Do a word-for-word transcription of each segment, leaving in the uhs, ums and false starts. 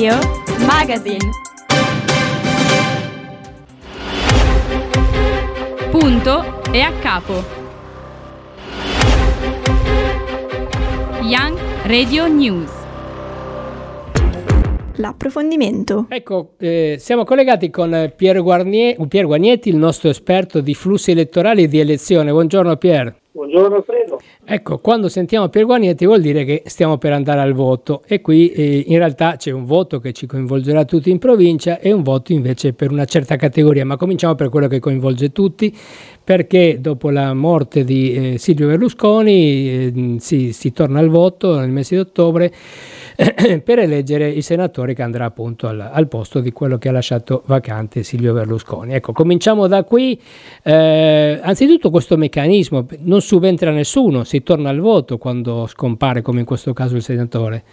Radio Magazine. Punto e a capo. Young Radio News. L'approfondimento. Ecco, eh, siamo collegati con Pier, Guarnie, Pier Guagnetti, il nostro esperto di flussi elettorali e di elezione. Buongiorno Pier. Buongiorno Fredo. Ecco, quando sentiamo Pier Guagnetti vuol dire che stiamo per andare al voto e qui eh, in realtà c'è un voto che ci coinvolgerà tutti in provincia e un voto invece per una certa categoria, ma cominciamo per quello che coinvolge tutti, perché dopo la morte di eh, Silvio Berlusconi eh, si, si torna al voto nel mese di ottobre eh, per eleggere il senatore che andrà appunto al, al posto di quello che ha lasciato vacante Silvio Berlusconi. Ecco, cominciamo da qui, eh, anzitutto questo meccanismo, non subentra nessuno, si torna al voto quando scompare, come in questo caso il senatore?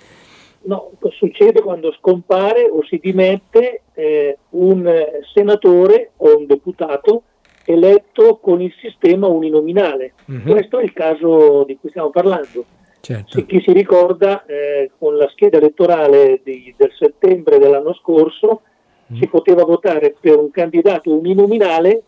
No, succede quando scompare o si dimette eh, un senatore o un deputato eletto con il sistema uninominale. Mm-hmm. Questo è il caso di cui stiamo parlando. Certo. Se chi si ricorda, eh, con la scheda elettorale di, del settembre dell'anno scorso mm. si poteva votare per un candidato uninominale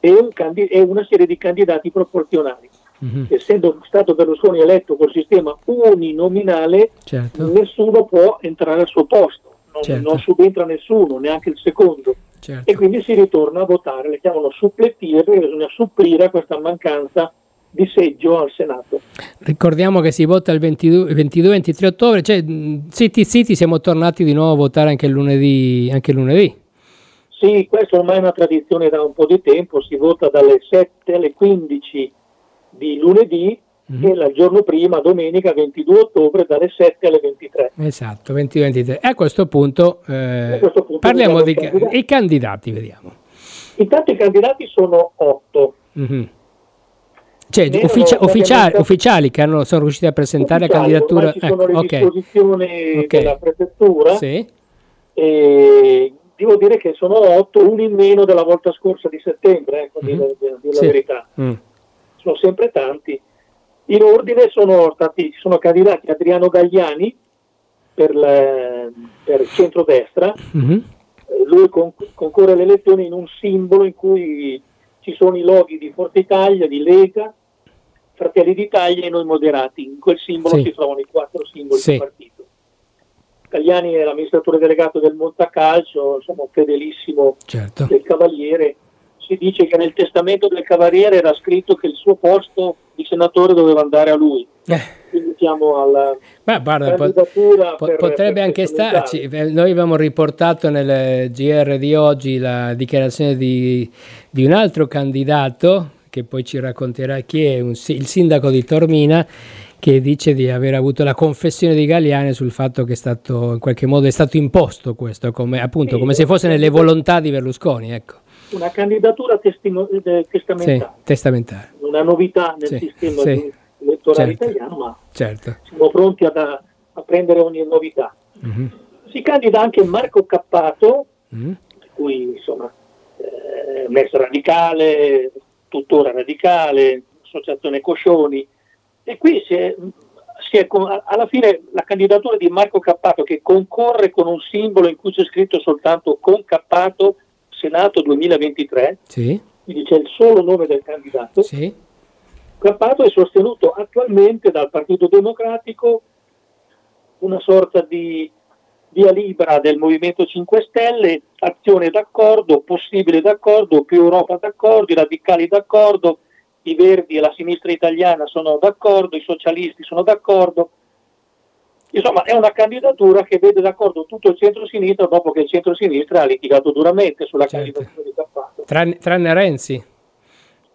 e, un candid- e una serie di candidati proporzionali. Mm-hmm. Essendo stato Berlusconi eletto col sistema uninominale, certo, nessuno può entrare al suo posto, non, certo, non subentra nessuno, neanche il secondo, certo, e quindi si ritorna a votare, le chiamano supplettive, perché bisogna supplire a questa mancanza di seggio al Senato. Ricordiamo che si vota il ventidue ventitré ottobre, cioè zitti zitti siamo tornati di nuovo a votare anche il lunedì, anche lunedì. Sì, questa ormai è una tradizione da un po' di tempo, si vota dalle sette alle quindici di lunedì mm. e il giorno prima, domenica ventidue ottobre, dalle sette alle ventitré. Esatto, venti ventitré. E a questo punto, eh, a questo punto parliamo dei candidati. candidati, vediamo. Intanto i candidati sono otto. Mm-hmm. Cioè, uffici- ufficiali, ufficiali che hanno, sono riusciti a presentare la candidatura. Ci sono ecco, le okay. disposizioni okay. della prefettura. Sì. E devo dire che sono otto, uno in meno della volta scorsa di settembre, ecco, mm-hmm. di, di, di sì. la verità. Mm. Sono sempre tanti. In ordine sono stati sono candidati Adriano Galliani per, la, per centrodestra, mm-hmm. lui con, concorre alle elezioni in un simbolo in cui ci sono i loghi di Forza Italia, di Lega, Fratelli d'Italia e Noi Moderati. In quel simbolo sì. si trovano i quattro simboli sì. del partito. Galliani è l'amministratore delegato del Monza Calcio, insomma fedelissimo certo. del Cavaliere. Si dice che nel testamento del Cavaliere era scritto che il suo posto di senatore doveva andare a lui. Eh. Quindi siamo alla Beh, guarda, candidatura po- per, potrebbe per anche starci. Noi abbiamo riportato nel G R di oggi la dichiarazione di, di un altro candidato che poi ci racconterà chi è, un, il sindaco di Tormina, che dice di aver avuto la confessione di Galliani sul fatto che è stato in qualche modo è stato imposto questo, come appunto sì, come se fosse nelle volontà di Berlusconi, ecco. Una candidatura testimo- testamentare. Sì, testamentare, una novità nel sì, sistema sì. elettorale certo. italiano, ma certo. siamo pronti ad, a prendere ogni novità. Mm-hmm. Si candida anche Marco Cappato, mm-hmm. di cui insomma eh, Messa Radicale, tuttora Radicale, Associazione Coscioni, e qui si è, si è, alla fine la candidatura di Marco Cappato, che concorre con un simbolo in cui c'è scritto soltanto con Cappato Senato duemilaventitré, sì. quindi c'è il solo nome del candidato, sì. Cappato è sostenuto attualmente dal Partito Democratico, una sorta di via libera del Movimento cinque Stelle, Azione d'accordo, Possibile d'accordo, Più Europa d'accordo, i Radicali d'accordo, i Verdi e la sinistra italiana sono d'accordo, i socialisti sono d'accordo. Insomma, è una candidatura che vede d'accordo tutto il centro-sinistra dopo che il centro-sinistra ha litigato duramente sulla certo. candidatura di Cappato. Tranne, tranne Renzi?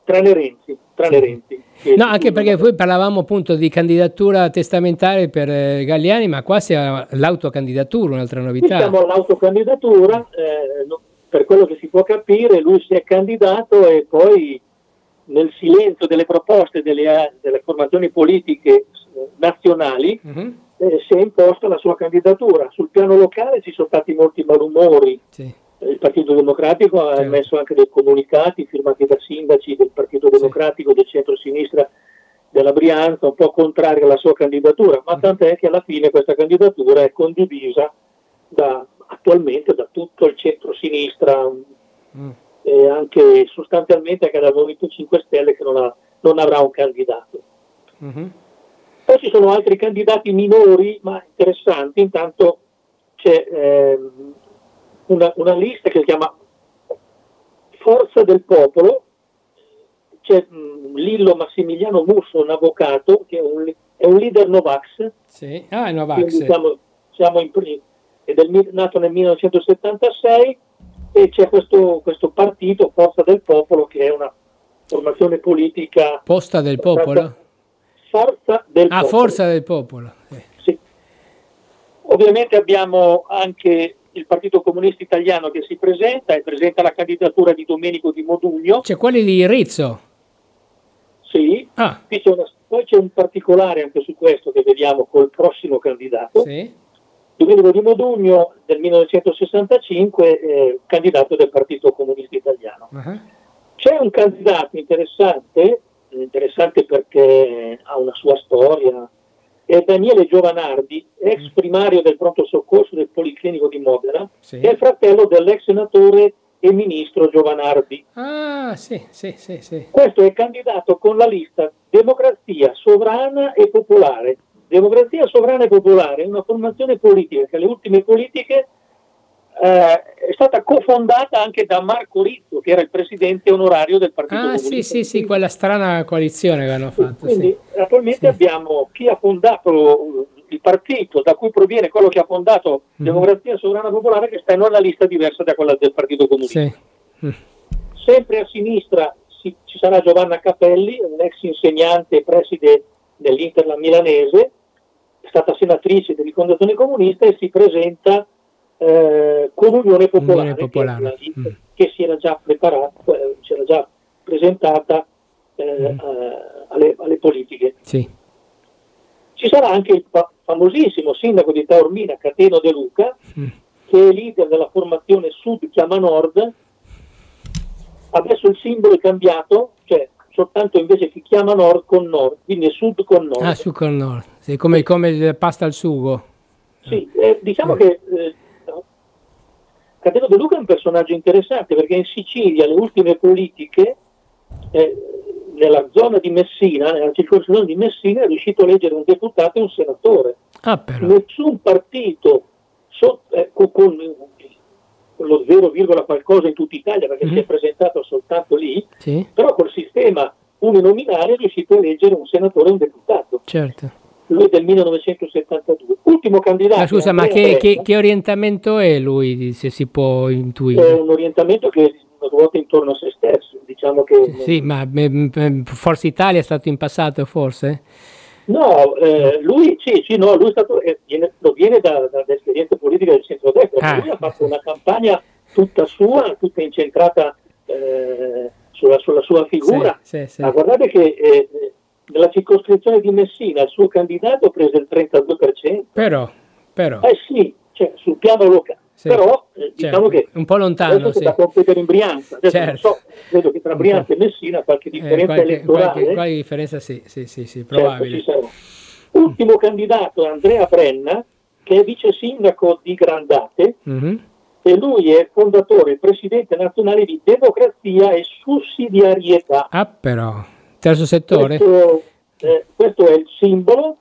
Tranne Renzi, tranne sì. Renzi. No, anche perché poi parlavamo appunto di candidatura testamentare per eh, Galliani, ma qua siamo all'autocandidatura, un'altra novità. Qui siamo all'autocandidatura, eh, no, per quello che si può capire lui si è candidato e poi nel silenzio delle proposte delle, delle formazioni politiche nazionali, mm-hmm. Eh, si è imposta la sua candidatura. Sul piano locale ci sono stati molti malumori, sì. il Partito Democratico ha emesso anche dei comunicati firmati da sindaci del Partito Democratico sì. del centro-sinistra della Brianza, un po' contrari alla sua candidatura, ma tant'è che alla fine questa candidatura è condivisa da, attualmente da tutto il centro-sinistra mm. e anche sostanzialmente anche dal Movimento cinque Stelle, che non, ha, non avrà un candidato. Mm-hmm. Poi ci sono altri candidati minori ma interessanti. Intanto c'è eh, una, una lista che si chiama Forza del Popolo. C'è mh, Lillo Massimiliano Russo, un avvocato, che è un, è un leader Novax. Sì, ah, è Novax. Siamo, siamo in, è del, nato nel millenovecentosettantasei, e c'è questo, questo partito, Forza del Popolo, che è una formazione politica... Posta del Popolo? Forza del ah, Popolo. Ah, Forza del Popolo. Eh. Sì. Ovviamente abbiamo anche... il Partito Comunista Italiano che si presenta e presenta la candidatura di Domenico Di Modugno. C'è quelli di Rizzo? Sì. Ah. Qui c'è una, poi c'è un particolare anche su questo che vediamo col prossimo candidato. Sì. Domenico Di Modugno del millenovecentosessantacinque, eh, candidato del Partito Comunista Italiano. Uh-huh. C'è un candidato interessante, interessante perché ha una sua storia, è Daniele Giovanardi, ex primario del pronto soccorso del Policlinico di Modena, sì. Che è fratello dell'ex senatore e ministro Giovanardi. Ah, sì, sì, sì, sì. Questo è candidato con la lista Democrazia Sovrana e Popolare. Democrazia Sovrana e Popolare è una formazione politica che alle ultime politiche eh, è stata cofondata anche da Marco Rizzo, che era il presidente onorario del Partito Comunista. Ah, sì, sì, sì, quella strana coalizione che hanno fatto. Quindi sì. attualmente sì. abbiamo chi ha fondato il partito da cui proviene quello che ha fondato mm. Democrazia Sovrana Popolare, che sta in una lista diversa da quella del Partito Comunista. Sì. Mm. Sempre a sinistra si, ci sarà Giovanna Capelli, un'ex insegnante preside dell'Interla milanese, è stata senatrice dell'Rifondazione Comunista e si presenta Eh, con Unione Popolare, Unione Popolare. Che, mm. che si era già preparata, eh, si era già presentata eh, mm. alle, alle politiche. Sì. Ci sarà anche il fa- famosissimo sindaco di Taormina, Cateno De Luca, mm. che è leader della formazione Sud chiama Nord. Adesso il simbolo è cambiato, cioè soltanto invece chi chiama Nord con Nord, quindi Sud con Nord. Ah, Sud con Nord, sì, come, come pasta al sugo. Sì, eh, diciamo mm. che eh, Cateno De Luca è un personaggio interessante perché in Sicilia le ultime politiche, eh, nella zona di Messina, nella circoscrizione di Messina, è riuscito a eleggere un deputato e un senatore. Ah, però. Nessun partito so, eh, con, con lo zero, qualcosa in tutta Italia, perché mm. si è presentato soltanto lì, sì. però col sistema uninominale è riuscito a eleggere un senatore e un deputato. Certo. Lui del millenovecentosettantadue, ultimo candidato. Ma scusa, ma che, che, che orientamento è lui, se si può intuire? È un orientamento che ruota intorno a se stesso, diciamo che... Sì, non... sì ma m- m- Forza Italia è stato in passato, forse? No, eh, lui sì, sì, no, lui è stato, eh, viene, lo viene da, da, da esperienza politica del centrodestra, ah. lui ha fatto una campagna tutta sua, tutta incentrata eh, sulla, sulla sua figura, sì, sì, sì. ma guardate che... Eh, nella circoscrizione di Messina il suo candidato ha preso il trentadue per cento. Però, però. Eh sì, cioè, sul piano locale. Sì, però eh, diciamo certo. che un po' lontano sì. da competere in Brianza. Adesso certo. non so, vedo che tra Brianza e Messina qualche differenza eh, qualche, elettorale. Qualche, qualche differenza sì, sì, sì, sì probabile. Certo, ultimo mm. candidato è Andrea Brenna, che è vice sindaco di Grandate. Mm-hmm. E lui è fondatore e presidente nazionale di Democrazia e Sussidiarietà. Ah però. Terzo settore? Questo, eh, questo è il simbolo,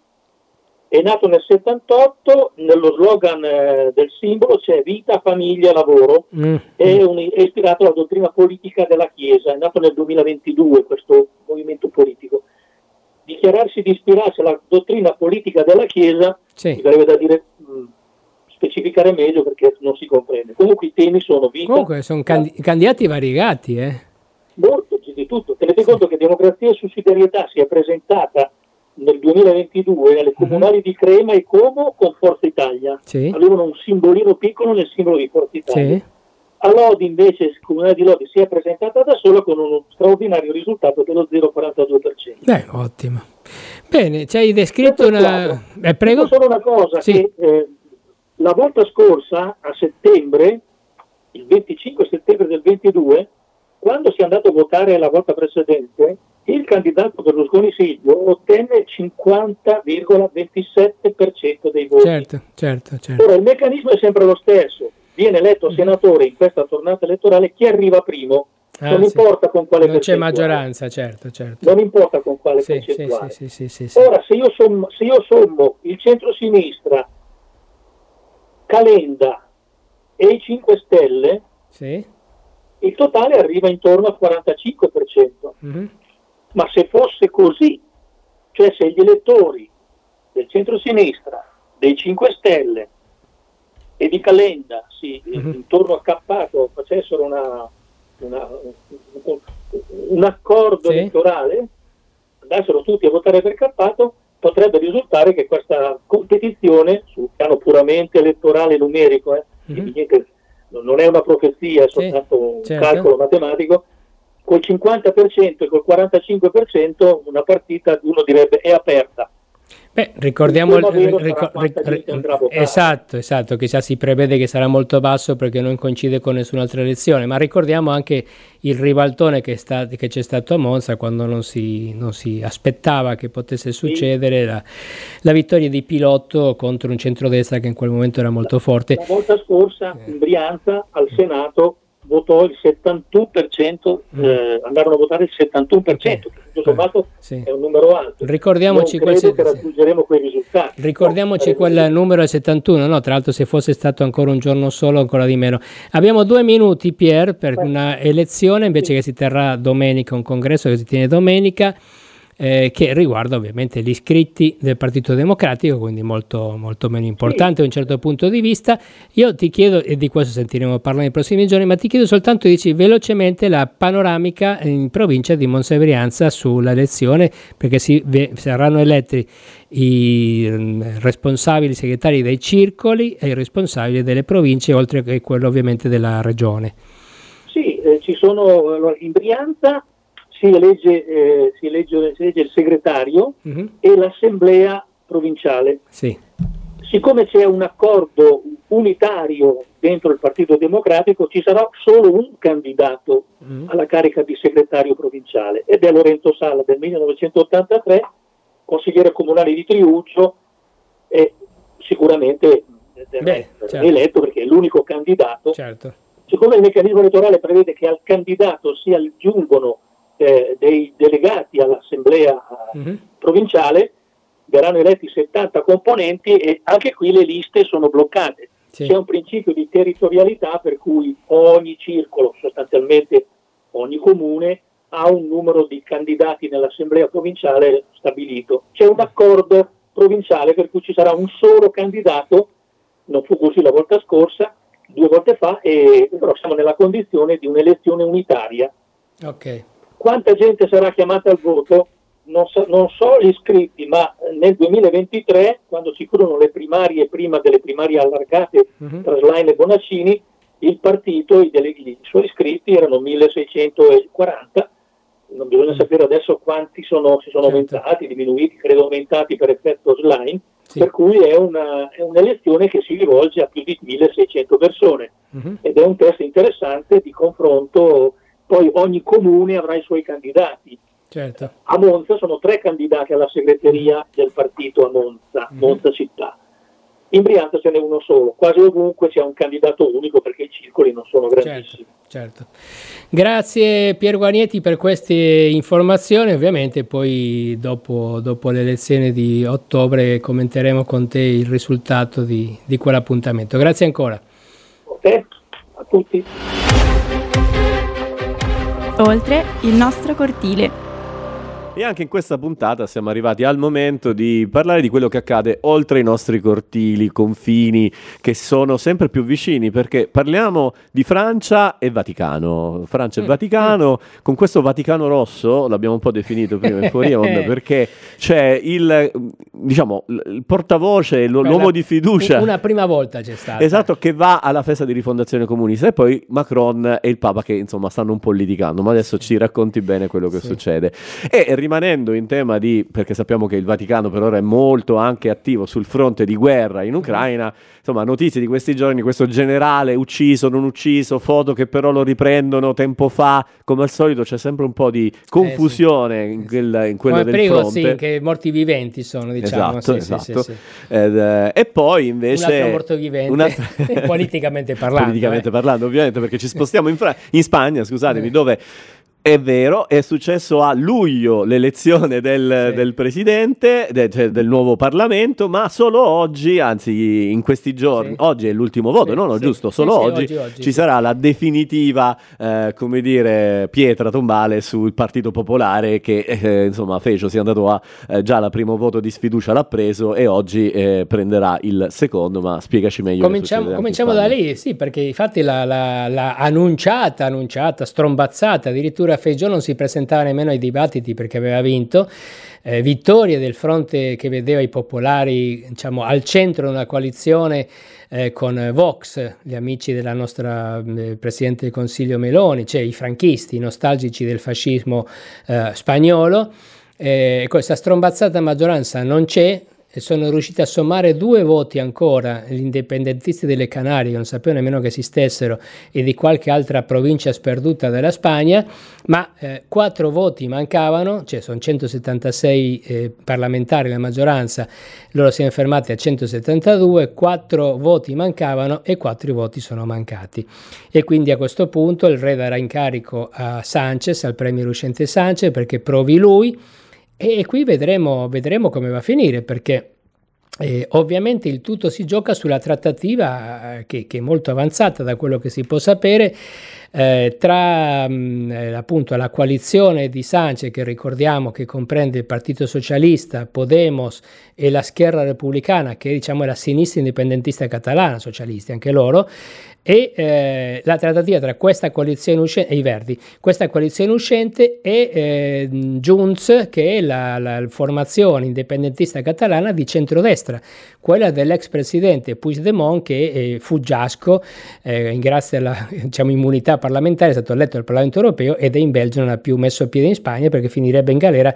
è nato nel settantotto, nello slogan eh, del simbolo c'è vita, famiglia, lavoro, mm. è, un, è ispirato alla dottrina politica della Chiesa, è nato nel duemilaventidue questo movimento politico. Dichiararsi di ispirarsi alla dottrina politica della Chiesa, sì. mi sarebbe da dire... Mh, specificare meglio perché non si comprende. Comunque i temi sono vita... Comunque sono can- candidati variegati, eh? Molto di tutto. Tenete sì. conto che Democrazia e Sussidiarietà si è presentata nel duemilaventidue alle comunali uh-huh. di Crema e Como con Forza Italia. Sì. Avevano un simbolino piccolo nel simbolo di Forza Italia. Sì. A Lodi invece, il comunale di Lodi si è presentata da sola con uno straordinario risultato dello zero virgola quarantadue per cento. Beh, ottimo. Bene, ci hai descritto sì, una... Eh, prego. Dico solo una cosa, sì. che eh, la volta scorsa, a settembre, il venticinque settembre del ventidue, quando si è andato a votare la volta precedente, il candidato Berlusconi Silvio ottenne il cinquanta virgola ventisette per cento dei voti. Certo, certo, certo. Ora il meccanismo è sempre lo stesso, viene eletto senatore in questa tornata elettorale chi arriva primo. Ah, non sì. importa con quale non c'è maggioranza, certo, certo. Non importa con quale sì, percentuale. Sì, sì, sì, sì, sì. Ora, se io sommo, se io sommo il centrosinistra, Calenda e i cinque Stelle, sì. il totale arriva intorno al quarantacinque per cento. Mm-hmm. Ma se fosse così, cioè se gli elettori del centrosinistra, dei cinque Stelle e di Calenda, sì, mm-hmm. intorno a Cappato, facessero una... Una, un accordo sì. elettorale, andassero tutti a votare per Cappato, potrebbe risultare che questa competizione sul piano puramente elettorale numerico eh, mm-hmm. niente, non è una profezia, è soltanto sì, un certo. calcolo matematico, col cinquanta per cento e col quarantacinque per cento una partita uno direbbe è aperta. Beh, ricordiamo il, ric- ric- esatto, esatto, chissà, si prevede che sarà molto basso perché non coincide con nessun'altra elezione, ma ricordiamo anche il ribaltone che, sta- che c'è stato a Monza quando non si, non si aspettava che potesse succedere sì. la, la vittoria di Pilotto contro un centrodestra che in quel momento era molto forte. La, la volta scorsa eh. in Brianza al Senato votò il settantuno per cento, mm. eh, andarono a votare il settantuno per cento, okay. tutto sommato sì. è un numero alto. Ricordiamoci non credo quel... che raggiungeremo quei risultati. Ricordiamoci no, quel numero è settantuno, no? Tra l'altro se fosse stato ancora un giorno solo ancora di meno. Abbiamo due minuti, Pier, per una elezione invece sì. che si terrà domenica, un congresso che si tiene domenica, eh, che riguarda ovviamente gli iscritti del Partito Democratico, quindi molto, molto meno importante da sì. un certo punto di vista. Io ti chiedo, e di questo sentiremo parlare nei prossimi giorni, ma ti chiedo soltanto, dici velocemente la panoramica in provincia di Monza Brianza sulla elezione, perché si ve- saranno eletti i mh, responsabili segretari dei circoli e i responsabili delle province, oltre che quello ovviamente della regione. Sì, eh, ci sono allora, in Brianza Si elegge, eh, si, elegge, si elegge il segretario mm-hmm. e l'assemblea provinciale. Sì. Siccome c'è un accordo unitario dentro il Partito Democratico, ci sarà solo un candidato mm-hmm. alla carica di segretario provinciale, ed è Lorenzo Sala del millenovecentottantatré, consigliere comunale di Triuccio, e sicuramente del Beh, certo. eletto perché è l'unico candidato. Certo. Siccome il meccanismo elettorale prevede che al candidato si aggiungono Eh, dei delegati all'assemblea uh-huh. provinciale, verranno eletti settanta componenti, e anche qui le liste sono bloccate. Sì. C'è un principio di territorialità per cui ogni circolo, sostanzialmente ogni comune, ha un numero di candidati nell'assemblea provinciale stabilito. C'è un accordo provinciale per cui ci sarà un solo candidato, non fu così la volta scorsa, due volte fa, e però siamo nella condizione di un'elezione unitaria. Ok. Quanta gente sarà chiamata al voto? Non so, non so gli iscritti, ma nel duemilaventitré, quando si chiudono le primarie, prima delle primarie allargate mm-hmm. tra Schlein e Bonaccini, il partito, i, delle, i suoi iscritti erano milleseicentoquaranta, non bisogna mm-hmm. sapere adesso quanti sono, si sono certo. aumentati, diminuiti, credo aumentati per effetto Schlein, sì. per cui è, una, è un'elezione che si rivolge a più di milleseicento persone mm-hmm. ed è un test interessante di confronto. Poi ogni comune avrà i suoi candidati. Certo. A Monza sono tre candidati alla segreteria del partito a Monza, mm-hmm. Monza città. In Brianza ce n'è uno solo, quasi ovunque c'è un candidato unico perché i circoli non sono grandissimi. Certo, certo. Grazie Pier Guagnetti per queste informazioni, ovviamente poi dopo, dopo l'elezione di ottobre commenteremo con te il risultato di, di quell'appuntamento. Grazie ancora. A te, a tutti. Oltre il nostro cortile. E anche in questa puntata siamo arrivati al momento di parlare di quello che accade oltre i nostri cortili, confini, che sono sempre più vicini, perché parliamo di Francia e Vaticano. Francia e Vaticano, con questo Vaticano rosso, l'abbiamo un po' definito prima in fuori onda, perché c'è il, diciamo, il portavoce, l'uomo di fiducia. Una prima volta c'è stato. Esatto, che va alla festa di rifondazione comunista, e poi Macron e il Papa che insomma stanno un po' litigando, ma adesso ci racconti bene quello che sì. succede. E rimanendo in tema di, perché sappiamo che il Vaticano per ora è molto anche attivo sul fronte di guerra in Ucraina, insomma notizie di questi giorni, questo generale ucciso, non ucciso, foto che però lo riprendono tempo fa, come al solito c'è sempre un po' di confusione eh, sì. in, quel, in quello come del prego, fronte. Sì, che morti viventi sono, diciamo. Esatto, sì, esatto. Sì, sì, sì. Ed, eh, e poi invece... Un altro morto vivente, un'altra... politicamente parlando. Politicamente eh. parlando, ovviamente, perché ci spostiamo in, Fra- in Spagna, scusatemi, eh. dove... È vero, è successo a luglio l'elezione del, sì. del presidente, de, cioè del nuovo Parlamento, ma solo oggi, anzi in questi giorni, sì. oggi è l'ultimo voto, sì, no, no, sì. giusto, solo sì, sì, oggi, oggi, oggi ci sì. sarà la definitiva, eh, come dire, pietra tombale sul Partito Popolare che, eh, insomma, Feijóo si è andato a, eh, già la primo voto di sfiducia l'ha preso e oggi eh, prenderà il secondo, ma spiegaci meglio. Cominciamo, cominciamo da lì, sì, perché infatti la, la, la annunciata, annunciata, strombazzata, addirittura Feijóo non si presentava nemmeno ai dibattiti perché aveva vinto, eh, vittoria del fronte che vedeva i popolari, diciamo, al centro di una coalizione eh, con Vox, gli amici della nostra eh, Presidente del Consiglio Meloni, cioè i franchisti, i nostalgici del fascismo eh, spagnolo. Eh, questa strombazzata maggioranza non c'è, sono riusciti a sommare due voti ancora, gli indipendentisti delle Canarie, che non sapevano nemmeno che esistessero, e di qualche altra provincia sperduta della Spagna, ma eh, quattro voti mancavano, cioè sono centosettantasei eh, parlamentari la maggioranza, loro si sono fermati a centosettantadue, quattro voti mancavano e quattro voti sono mancati. E quindi a questo punto il re darà incarico a Sanchez, al premier uscente Sanchez, perché provi lui. E qui vedremo, vedremo come va a finire, perché eh, ovviamente il tutto si gioca sulla trattativa che, che è molto avanzata da quello che si può sapere eh, tra mh, appunto la coalizione di Sánchez, che ricordiamo che comprende il Partito Socialista, Podemos e la Scherra Repubblicana, che diciamo è la sinistra indipendentista catalana, socialisti anche loro, e eh, la trattativa tra questa coalizione uscente e i Verdi, questa coalizione uscente e eh, Junts, che è la, la formazione indipendentista catalana di centrodestra, quella dell'ex presidente Puigdemont, che eh, fu Giasco, eh, grazie alla diciamo, immunità parlamentare, è stato eletto al Parlamento europeo ed è in Belgio, non ha più messo piede in Spagna perché finirebbe in galera,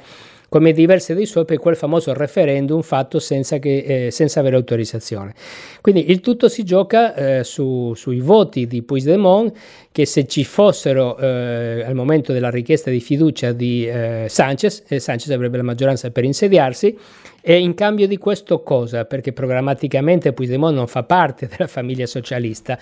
come diverse dei suoi, per quel famoso referendum fatto senza, che, eh, senza avere autorizzazione. Quindi il tutto si gioca eh, su, sui voti di Puigdemont, che se ci fossero eh, al momento della richiesta di fiducia di eh, Sanchez, eh, Sanchez avrebbe la maggioranza per insediarsi, e in cambio di questo cosa? Perché programmaticamente Puigdemont non fa parte della famiglia socialista,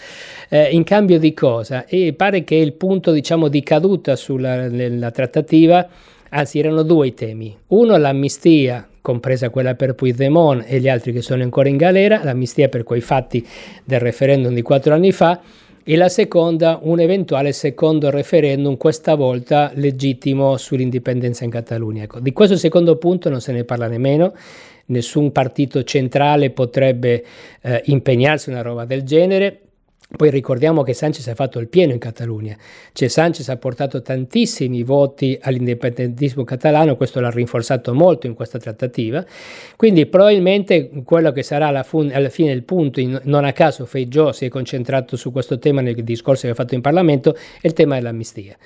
eh, in cambio di cosa? E pare che il punto diciamo di caduta sulla nella trattativa, anzi erano due i temi, uno l'amnistia, compresa quella per Puigdemont e gli altri che sono ancora in galera, l'amnistia per quei fatti del referendum di quattro anni fa, e la seconda un eventuale secondo referendum, questa volta legittimo, sull'indipendenza in Catalogna. Ecco, di questo secondo punto non se ne parla nemmeno, nessun partito centrale potrebbe eh, impegnarsi in una roba del genere. Poi ricordiamo che Sanchez ha fatto il pieno in Catalogna, cioè Sanchez ha portato tantissimi voti all'indipendentismo catalano, questo l'ha rinforzato molto in questa trattativa, quindi probabilmente quello che sarà alla, fun- alla fine il punto, in- non a caso Feijóo si è concentrato su questo tema nel discorso che ha fatto in Parlamento, è il tema dell'amnistia.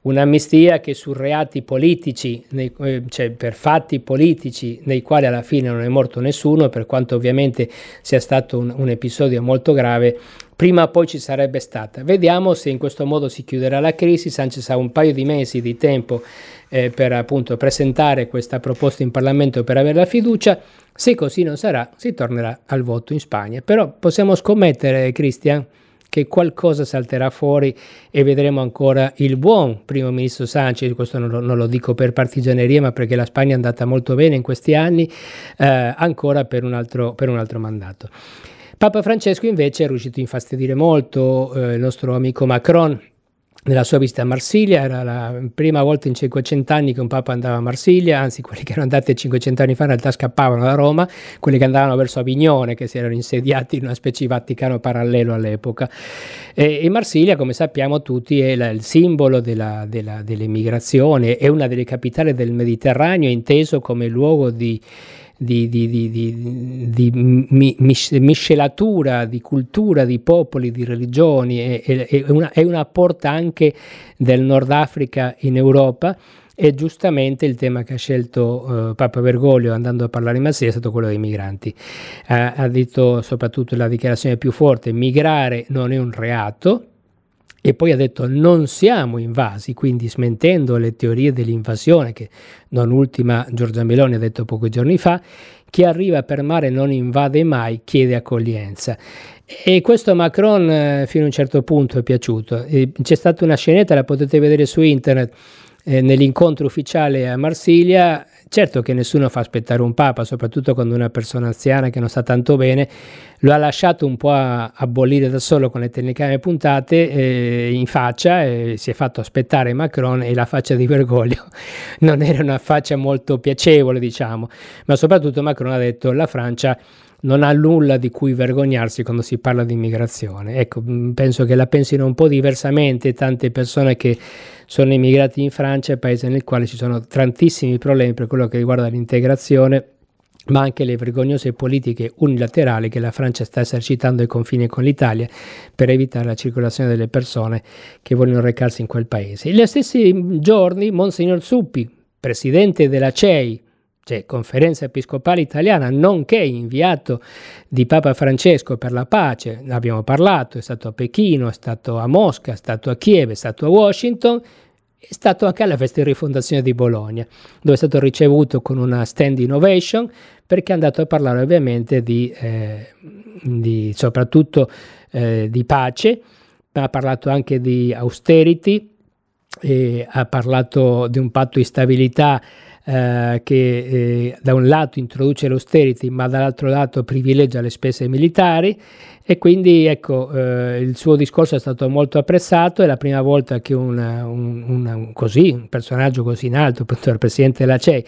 Un'amnistia che su reati politici, nei, cioè per fatti politici nei quali alla fine non è morto nessuno, per quanto ovviamente sia stato un, un episodio molto grave, prima o poi ci sarebbe stata. Vediamo se in questo modo si chiuderà la crisi. Sanchez ha un paio di mesi di tempo eh, per appunto presentare questa proposta in Parlamento per avere la fiducia. Se così non sarà, si tornerà al voto in Spagna. Però possiamo scommettere, Cristian, che qualcosa salterà fuori e vedremo ancora il buon primo ministro Sanchez, questo non lo, non lo dico per partigianeria ma perché la Spagna è andata molto bene in questi anni, eh, ancora per un altro, per un altro mandato. Papa Francesco invece è riuscito a infastidire molto eh, il nostro amico Macron nella sua visita a Marsiglia, era la prima volta in cinquecento anni che un Papa andava a Marsiglia, anzi quelli che erano andati cinquecento anni fa in realtà scappavano da Roma, quelli che andavano verso Avignone, che si erano insediati in una specie di Vaticano parallelo all'epoca. E, e Marsiglia, come sappiamo tutti, è la, il simbolo della, della, dell'emigrazione, è una delle capitali del Mediterraneo, inteso come luogo di Di, di, di, di, di miscelatura, di cultura, di popoli, di religioni, è, è, una, è una porta anche del Nord Africa in Europa. E giustamente il tema che ha scelto eh, Papa Bergoglio andando a parlare in Marsiglia è stato quello dei migranti. Eh, ha detto soprattutto la dichiarazione più forte: migrare non è un reato. E poi ha detto non siamo invasi, quindi smentendo le teorie dell'invasione che non ultima Giorgia Meloni ha detto pochi giorni fa: chi arriva per mare non invade mai, chiede accoglienza. E questo Macron eh, fino a un certo punto è piaciuto. E c'è stata una scenetta, la potete vedere su internet, eh, nell'incontro ufficiale a Marsiglia. Certo che nessuno fa aspettare un papa, soprattutto quando una persona anziana che non sta tanto bene lo ha lasciato un po' a, a bollire da solo con le telecamere puntate eh, in faccia, eh, si è fatto aspettare Macron e la faccia di Bergoglio non era una faccia molto piacevole, diciamo, ma soprattutto Macron ha detto la Francia non ha nulla di cui vergognarsi quando si parla di immigrazione. Ecco, penso che la pensino un po' diversamente tante persone che sono immigrati in Francia, paese nel quale ci sono tantissimi problemi per quello che riguarda l'integrazione, ma anche le vergognose politiche unilaterali che la Francia sta esercitando ai confini con l'Italia per evitare la circolazione delle persone che vogliono recarsi in quel paese. E gli stessi giorni Monsignor Zuppi, presidente della C E I, cioè Conferenza Episcopale Italiana, nonché inviato di Papa Francesco per la pace, ne abbiamo parlato, è stato a Pechino, è stato a Mosca, è stato a Kiev, è stato a Washington, è stato anche alla festa di rifondazione di Bologna, dove è stato ricevuto con una stand innovation, perché è andato a parlare ovviamente di, eh, di soprattutto eh, di pace, ma ha parlato anche di austerity, e ha parlato di un patto di stabilità Eh, che eh, da un lato introduce l'austerity ma dall'altro lato privilegia le spese militari, e quindi ecco eh, il suo discorso è stato molto apprezzato. È la prima volta che una, un, una, un, così, un personaggio così in alto, il presidente della C E I,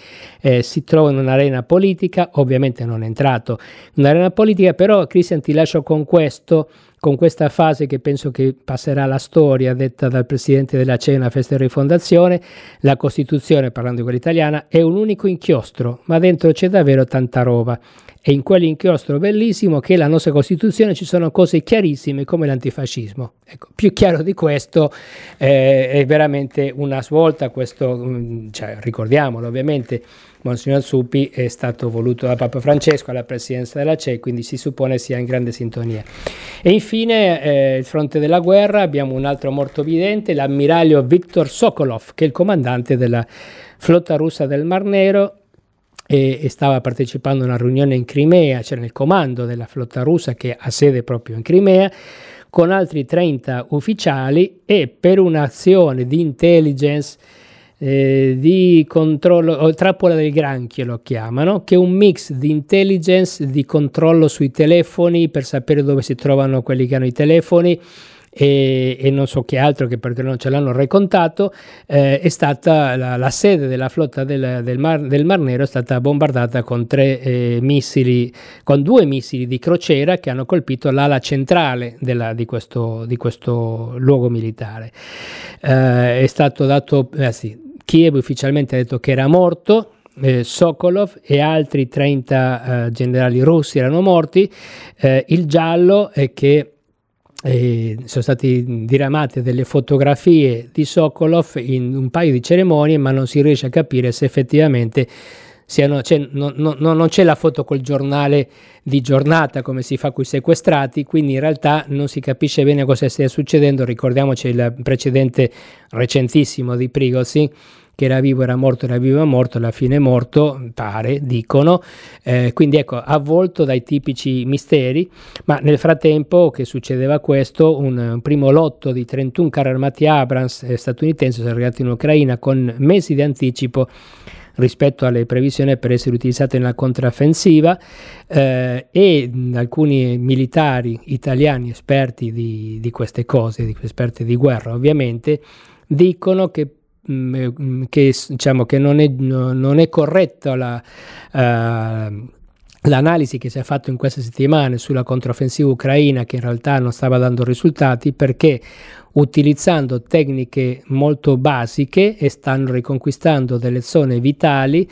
eh, si trova in un'arena politica. Ovviamente non è entrato in un'arena politica, però Cristian ti lascio con questo, con questa fase che penso che passerà alla storia, detta dal presidente della C E I alla festa di rifondazione: la Costituzione, parlando di quella italiana, è un unico inchiostro, ma dentro c'è davvero tanta roba. E in quell'inchiostro bellissimo che è la nostra Costituzione ci sono cose chiarissime come l'antifascismo. Ecco, più chiaro di questo eh, è veramente una svolta. Questo, cioè, ricordiamolo ovviamente, Monsignor Zuppi è stato voluto da Papa Francesco alla presidenza della C E I, quindi si suppone sia in grande sintonia. E infine, eh, il fronte della guerra, abbiamo un altro morto vivente, l'ammiraglio Viktor Sokolov, che è il comandante della flotta russa del Mar Nero e, e stava partecipando a una riunione in Crimea, cioè nel comando della flotta russa che ha sede proprio in Crimea, con altri trenta ufficiali, e per un'azione di intelligence Eh, di controllo, o trappola del granchio lo chiamano, che è un mix di intelligence, di controllo sui telefoni per sapere dove si trovano quelli che hanno i telefoni e, e non so che altro, che perché non ce l'hanno raccontato, eh, è stata la, la sede della flotta del, del, Mar, del Mar Nero è stata bombardata con tre eh, missili, con due missili di crociera che hanno colpito l'ala centrale della, di, questo, di questo luogo militare. Eh, è stato dato, eh, sì, Kiev ufficialmente ha detto che era morto, eh, Sokolov e altri trenta eh, generali russi erano morti. Eh, il giallo è che eh, sono stati diramate delle fotografie di Sokolov in un paio di cerimonie, ma non si riesce a capire se effettivamente siano, cioè, no, no, no, non c'è la foto col giornale di giornata come si fa con i sequestrati, quindi in realtà non si capisce bene cosa stia succedendo. Ricordiamoci il precedente recentissimo di Prigozhin, che era vivo, era morto, era vivo, era morto, alla fine è morto, pare, dicono, eh, quindi ecco, avvolto dai tipici misteri. Ma nel frattempo che succedeva questo, un, un primo lotto di trentuno carri armati Abrams eh, statunitensi sono arrivati in Ucraina con mesi di anticipo rispetto alle previsioni per essere utilizzate nella contraffensiva, eh, e alcuni militari italiani esperti di, di queste cose, di, esperti di guerra ovviamente, dicono che mh, che, diciamo, che non è, no, non è corretta la, uh, l'analisi che si è fatto in queste settimane sulla controffensiva ucraina, che in realtà non stava dando risultati perché utilizzando tecniche molto basiche e stanno riconquistando delle zone vitali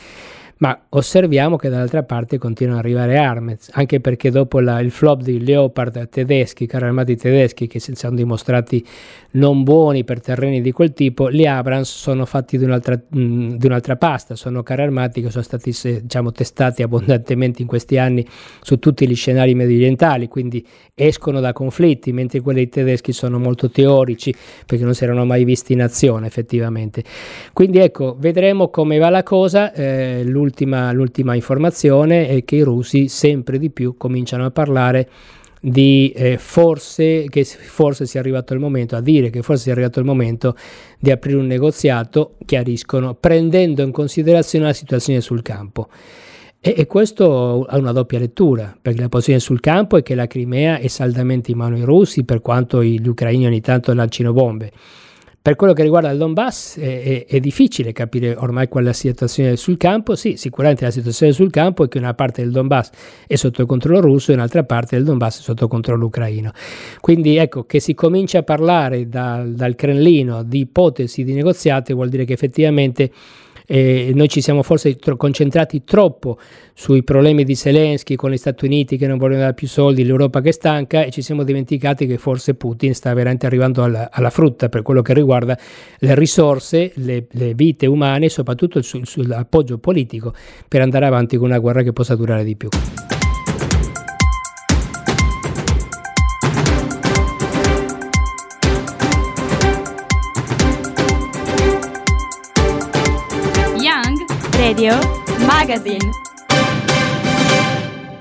ma osserviamo che dall'altra parte continuano ad arrivare armi, anche perché dopo la, il flop di Leopard tedeschi, carri armati tedeschi che si sono dimostrati non buoni per terreni di quel tipo, gli Abrams sono fatti di un'altra, mh, di un'altra pasta, sono carri armati che sono stati se, diciamo, testati abbondantemente in questi anni su tutti gli scenari mediorientali, quindi escono da conflitti, mentre quelli tedeschi sono molto teorici perché non si erano mai visti in azione effettivamente. Quindi ecco, vedremo come va la cosa. eh, l'ultima, l'ultima informazione è che i russi sempre di più cominciano a parlare di eh, forse che forse sia arrivato il momento, a dire che forse sia arrivato il momento di aprire un negoziato, chiariscono, prendendo in considerazione la situazione sul campo. E, e questo ha una doppia lettura, perché la posizione sul campo è che la Crimea è saldamente in mano ai russi, per quanto gli ucraini ogni tanto lancino bombe. Per quello che riguarda il Donbass è, è, è difficile capire ormai qual è la situazione sul campo. Sì, sicuramente la situazione sul campo è che una parte del Donbass è sotto il controllo russo e un'altra parte del Donbass è sotto il controllo ucraino. Quindi ecco, che si comincia a parlare dal, dal Cremlino di ipotesi di negoziati vuol dire che effettivamente Eh, noi ci siamo forse tro- concentrati troppo sui problemi di Zelensky con gli Stati Uniti che non vogliono dare più soldi, l'Europa che stanca, e ci siamo dimenticati che forse Putin sta veramente arrivando alla, alla frutta per quello che riguarda le risorse, le, le vite umane e soprattutto su- sull'appoggio politico per andare avanti con una guerra che possa durare di più. Radio Magazine.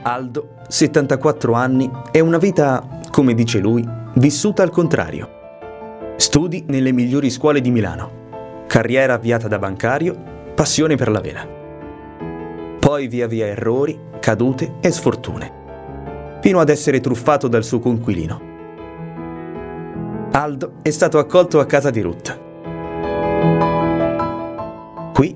Aldo, settantaquattro anni, è una vita, come dice lui, vissuta al contrario. Studi nelle migliori scuole di Milano, carriera avviata da bancario, passione per la vela. Poi via via errori, cadute e sfortune, fino ad essere truffato dal suo coinquilino. Aldo è stato accolto a casa di Ruth. Qui